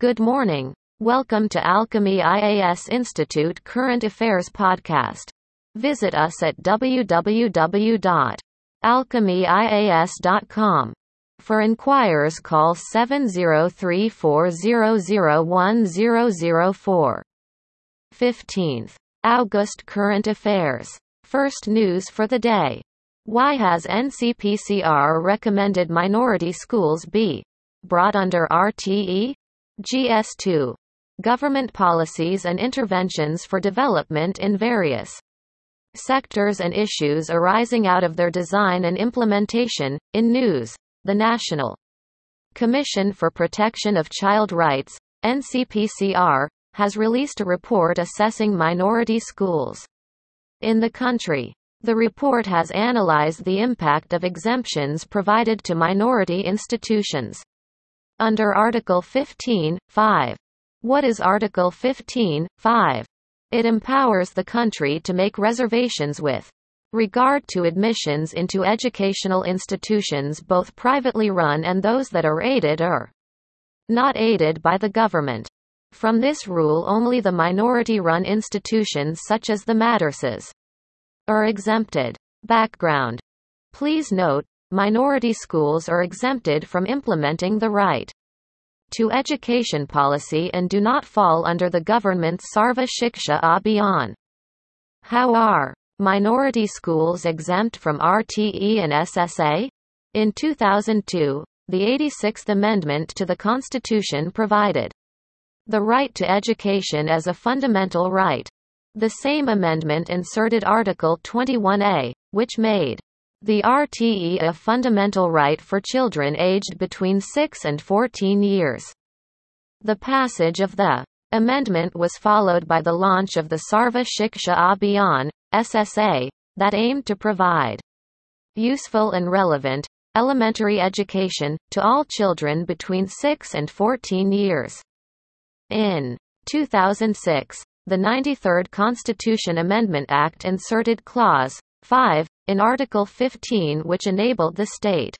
Good morning. Welcome to Alchemy IAS Institute Current Affairs Podcast. Visit us at www.alchemyias.com. For inquirers, call 703-400-1004. 15th August Current Affairs. First news for the day. Why has NCPCR recommended minority schools be brought under RTE? GS2. Government policies and interventions for development in various sectors and issues arising out of their design and implementation. In news, the National Commission for Protection of Child Rights, NCPCR, has released a report assessing minority schools in the country. The report has analyzed the impact of exemptions provided to minority institutions under Article 15(5). What is Article 15(5)? It empowers the country to make reservations with regard to admissions into educational institutions, both privately run and those that are aided or not aided by the government. From this rule, only the minority-run institutions such as the madrasas are exempted. Background. Please note, minority schools are exempted from implementing the right to education policy and do not fall under the government's Sarva Shiksha Abhiyan. How are minority schools exempt from RTE and SSA? In 2002, the 86th Amendment to the Constitution provided the right to education as a fundamental right. The same amendment inserted Article 21A, which made the RTE a fundamental right for children aged between 6 and 14 years. The passage of the amendment was followed by the launch of the Sarva Shiksha Abhiyan, SSA, that aimed to provide useful and relevant elementary education to all children between 6 and 14 years. In 2006, the 93rd Constitution Amendment Act inserted Clause 5 in Article 15, which enabled the state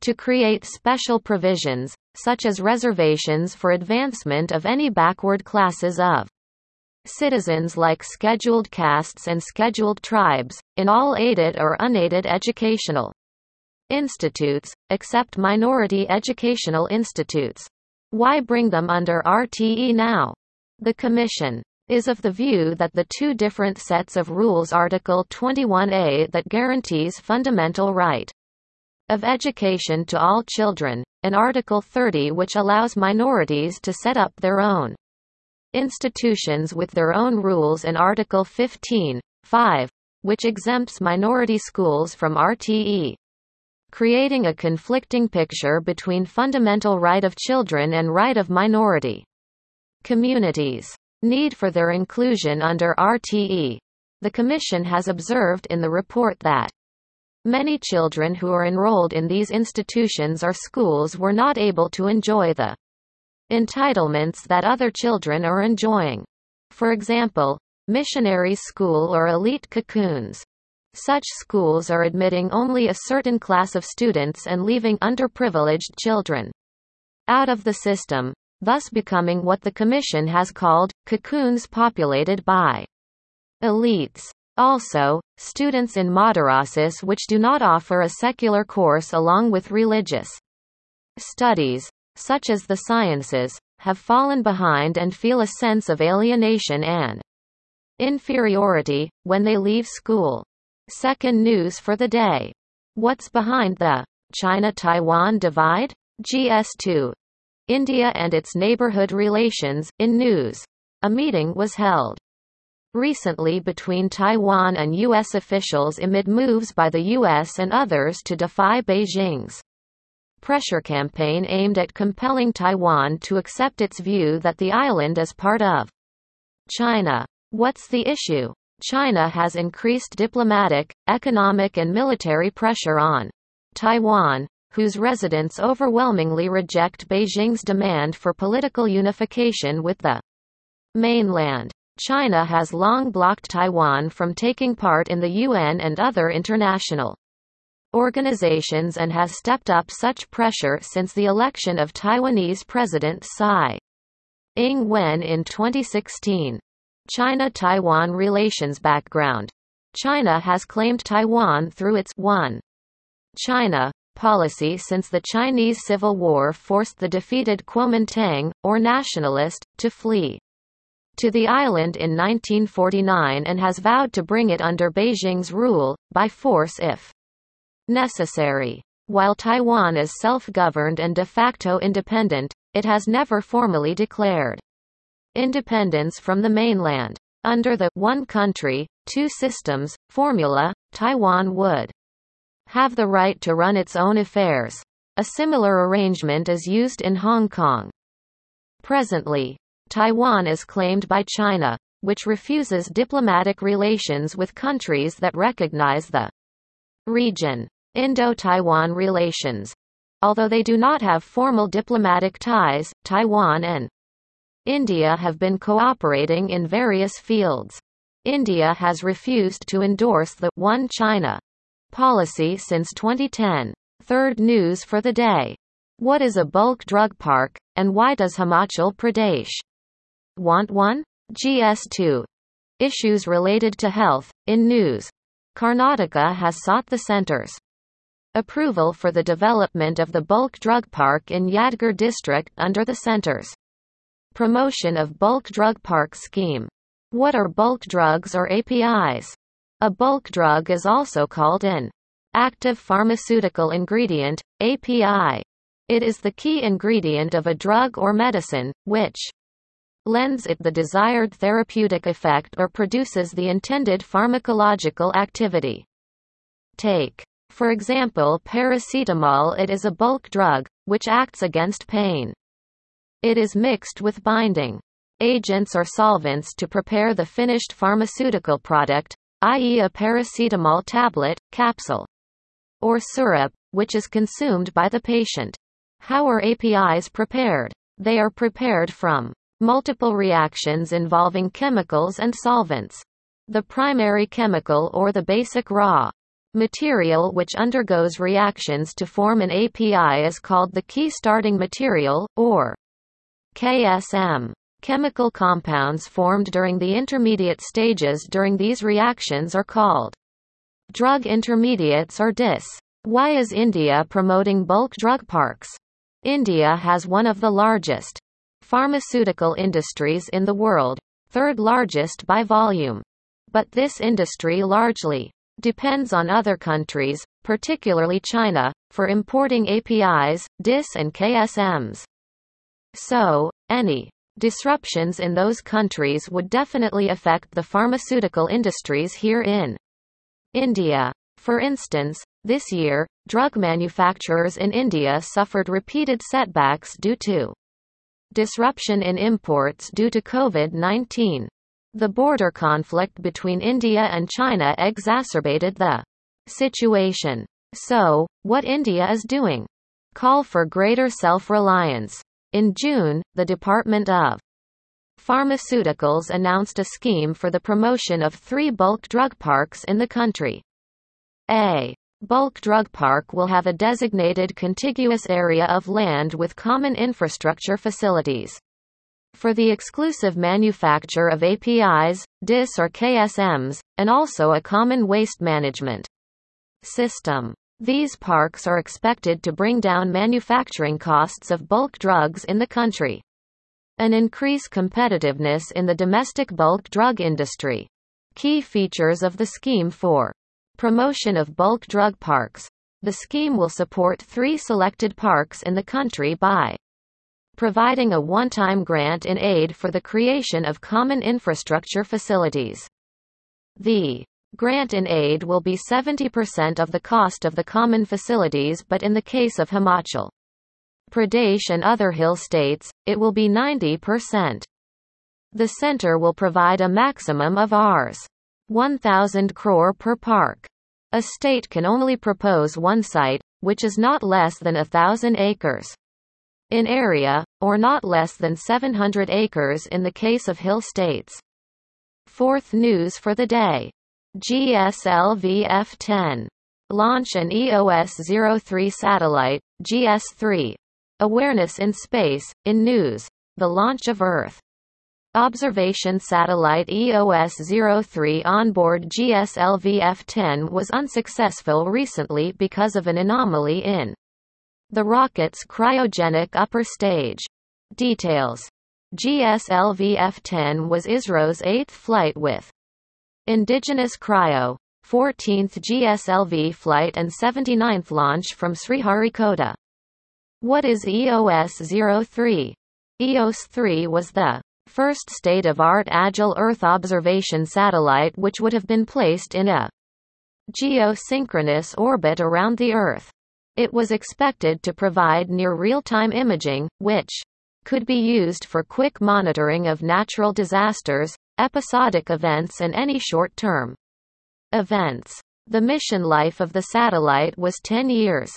to create special provisions, such as reservations for advancement of any backward classes of citizens like scheduled castes and scheduled tribes, in all aided or unaided educational institutes, except minority educational institutes. Why bring them under RTE now? The Commission is of the view that the two different sets of rules, Article 21A that guarantees fundamental right of education to all children, and Article 30 which allows minorities to set up their own institutions with their own rules, and Article 15(5), which exempts minority schools from RTE, creating a conflicting picture between fundamental right of children and right of minority communities. Need for their inclusion under RTE. The Commission has observed in the report that many children who are enrolled in these institutions or schools were not able to enjoy the entitlements that other children are enjoying. For example, missionary school or elite cocoons. Such schools are admitting only a certain class of students and leaving underprivileged children out of the system, thus becoming what the Commission has called cocoons populated by elites. Also, students in madrasas which do not offer a secular course along with religious studies, such as the sciences, have fallen behind and feel a sense of alienation and inferiority when they leave school. Second news for the day. What's behind the China-Taiwan divide? GS2. India and its neighborhood relations. In news, a meeting was held recently between Taiwan and U.S. officials amid moves by the U.S. and others to defy Beijing's pressure campaign aimed at compelling Taiwan to accept its view that the island is part of China. What's the issue? China has increased diplomatic, economic, and military pressure on Taiwan, whose residents overwhelmingly reject Beijing's demand for political unification with the mainland. China has long blocked Taiwan from taking part in the UN and other international organizations and has stepped up such pressure since the election of Taiwanese President Tsai Ing-wen in 2016. China-Taiwan relations background. China has claimed Taiwan through its 1. China policy since the Chinese Civil War forced the defeated Kuomintang, or nationalist, to flee to the island in 1949 and has vowed to bring it under Beijing's rule, by force if necessary. While Taiwan is self-governed and de facto independent, it has never formally declared independence from the mainland. Under the one country, two systems formula, Taiwan would have the right to run its own affairs. A similar arrangement is used in Hong Kong. Presently, Taiwan is claimed by China, which refuses diplomatic relations with countries that recognize the region. Indo-Taiwan relations. Although they do not have formal diplomatic ties, Taiwan and India have been cooperating in various fields. India has refused to endorse the One China policy since 2010. Third news for the day. What is a bulk drug park, and why does Himachal Pradesh want one? GS2. Issues related to health. In news, Karnataka has sought the centre's approval for the development of the bulk drug park in Yadgir district under the centre's promotion of bulk drug park scheme. What are bulk drugs or APIs? A bulk drug is also called an active pharmaceutical ingredient, API. It is the key ingredient of a drug or medicine, which lends it the desired therapeutic effect or produces the intended pharmacological activity. Take, for example, paracetamol. It is a bulk drug, which acts against pain. It is mixed with binding agents or solvents to prepare the finished pharmaceutical product, i.e. a paracetamol tablet, capsule, or syrup, which is consumed by the patient. How are APIs prepared? They are prepared from multiple reactions involving chemicals and solvents. The primary chemical or the basic raw material which undergoes reactions to form an API is called the key starting material, or KSM. Chemical compounds formed during the intermediate stages during these reactions are called drug intermediates or DIS. Why is India promoting bulk drug parks? India has one of the largest pharmaceutical industries in the world, third largest by volume. But this industry largely depends on other countries, particularly China, for importing APIs, DIS and KSMs. So, any disruptions in those countries would definitely affect the pharmaceutical industries here in India. For instance, this year, drug manufacturers in India suffered repeated setbacks due to disruption in imports due to COVID-19. The border conflict between India and China exacerbated the situation. So, what India is doing? Call for greater self-reliance. In June, the Department of Pharmaceuticals announced a scheme for the promotion of 3 bulk drug parks in the country. A bulk drug park will have a designated contiguous area of land with common infrastructure facilities for the exclusive manufacture of APIs, DIS or KSMs, and also a common waste management system. These parks are expected to bring down manufacturing costs of bulk drugs in the country and increase competitiveness in the domestic bulk drug industry. Key features of the scheme for promotion of bulk drug parks. The scheme will support 3 selected parks in the country by providing a one-time grant in aid for the creation of common infrastructure facilities. The grant in aid will be 70% of the cost of the common facilities, but in the case of Himachal Pradesh and other hill states, it will be 90%. The centre will provide a maximum of Rs. 1,000 crore per park. A state can only propose one site, which is not less than 1,000 acres in area, or not less than 700 acres in the case of hill states. Fourth news for the day. GSLV F10. Launch an EOS-03 satellite, GS3. Awareness in space. In news, The launch of Earth observation satellite EOS-03 onboard GSLV F-10 was unsuccessful recently because of an anomaly in the rocket's cryogenic upper stage. Details. GSLV F-10 was ISRO's 8th flight with Indigenous Cryo, 14th GSLV flight and 79th launch from Sriharikota. What is EOS-03? EOS-03 was the first state-of-art agile Earth observation satellite which would have been placed in a geosynchronous orbit around the Earth. It was expected to provide near real-time imaging, which could be used for quick monitoring of natural disasters, episodic events and any short-term events. The mission life of the satellite was 10 years.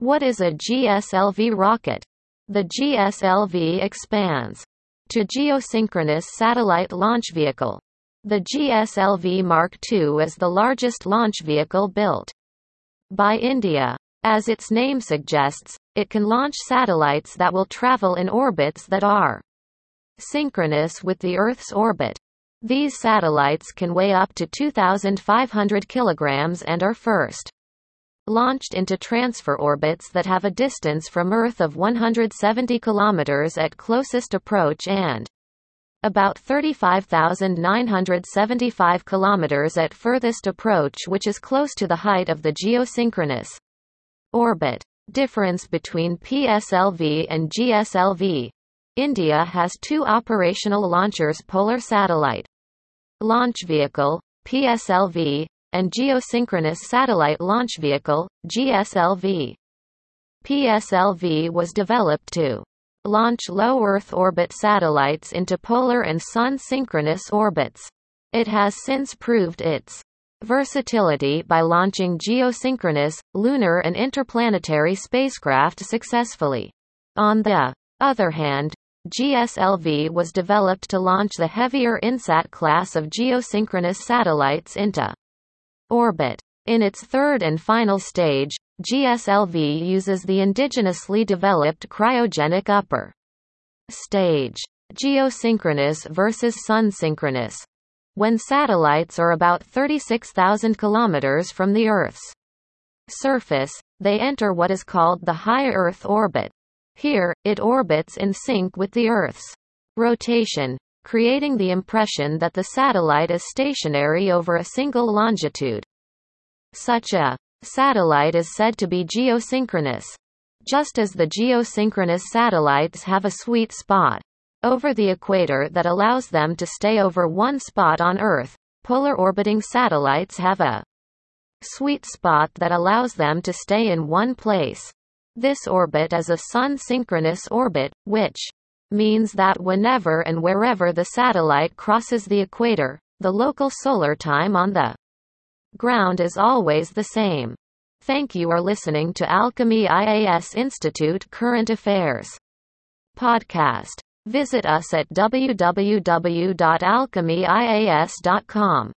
What is a GSLV rocket? The GSLV expands to geosynchronous satellite launch vehicle. The GSLV Mark II is the largest launch vehicle built by India. As its name suggests, it can launch satellites that will travel in orbits that are synchronous with the Earth's orbit. These satellites can weigh up to 2,500 kilograms and are first launched into transfer orbits that have a distance from Earth of 170 kilometers at closest approach and about 35,975 kilometers at furthest approach, which is close to the height of the geosynchronous orbit. Difference between PSLV and GSLV. India has two operational launchers: Polar Satellite Launch Vehicle, PSLV, and Geosynchronous Satellite Launch Vehicle, GSLV. PSLV was developed to launch low Earth orbit satellites into polar and sun synchronous orbits. It has since proved its versatility by launching geosynchronous, lunar and interplanetary spacecraft successfully. On the other hand, GSLV was developed to launch the heavier INSAT class of geosynchronous satellites into orbit. In its third and final stage, GSLV uses the indigenously developed cryogenic upper stage. Geosynchronous versus sunsynchronous. When satellites are about 36,000 kilometers from the Earth's surface, they enter what is called the high Earth orbit. Here, it orbits in sync with the Earth's rotation, creating the impression that the satellite is stationary over a single longitude. Such a satellite is said to be geosynchronous. Just as the geosynchronous satellites have a sweet spot over the equator that allows them to stay over one spot on Earth, polar orbiting satellites have a sweet spot that allows them to stay in one place. This orbit is a sun-synchronous orbit, which means that whenever and wherever the satellite crosses the equator, the local solar time on the ground is always the same. Thank you for listening to Alchemy IAS Institute Current Affairs Podcast. Visit us at www.alchemyias.com.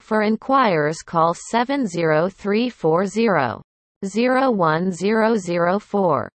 For inquiries call 70340-01004.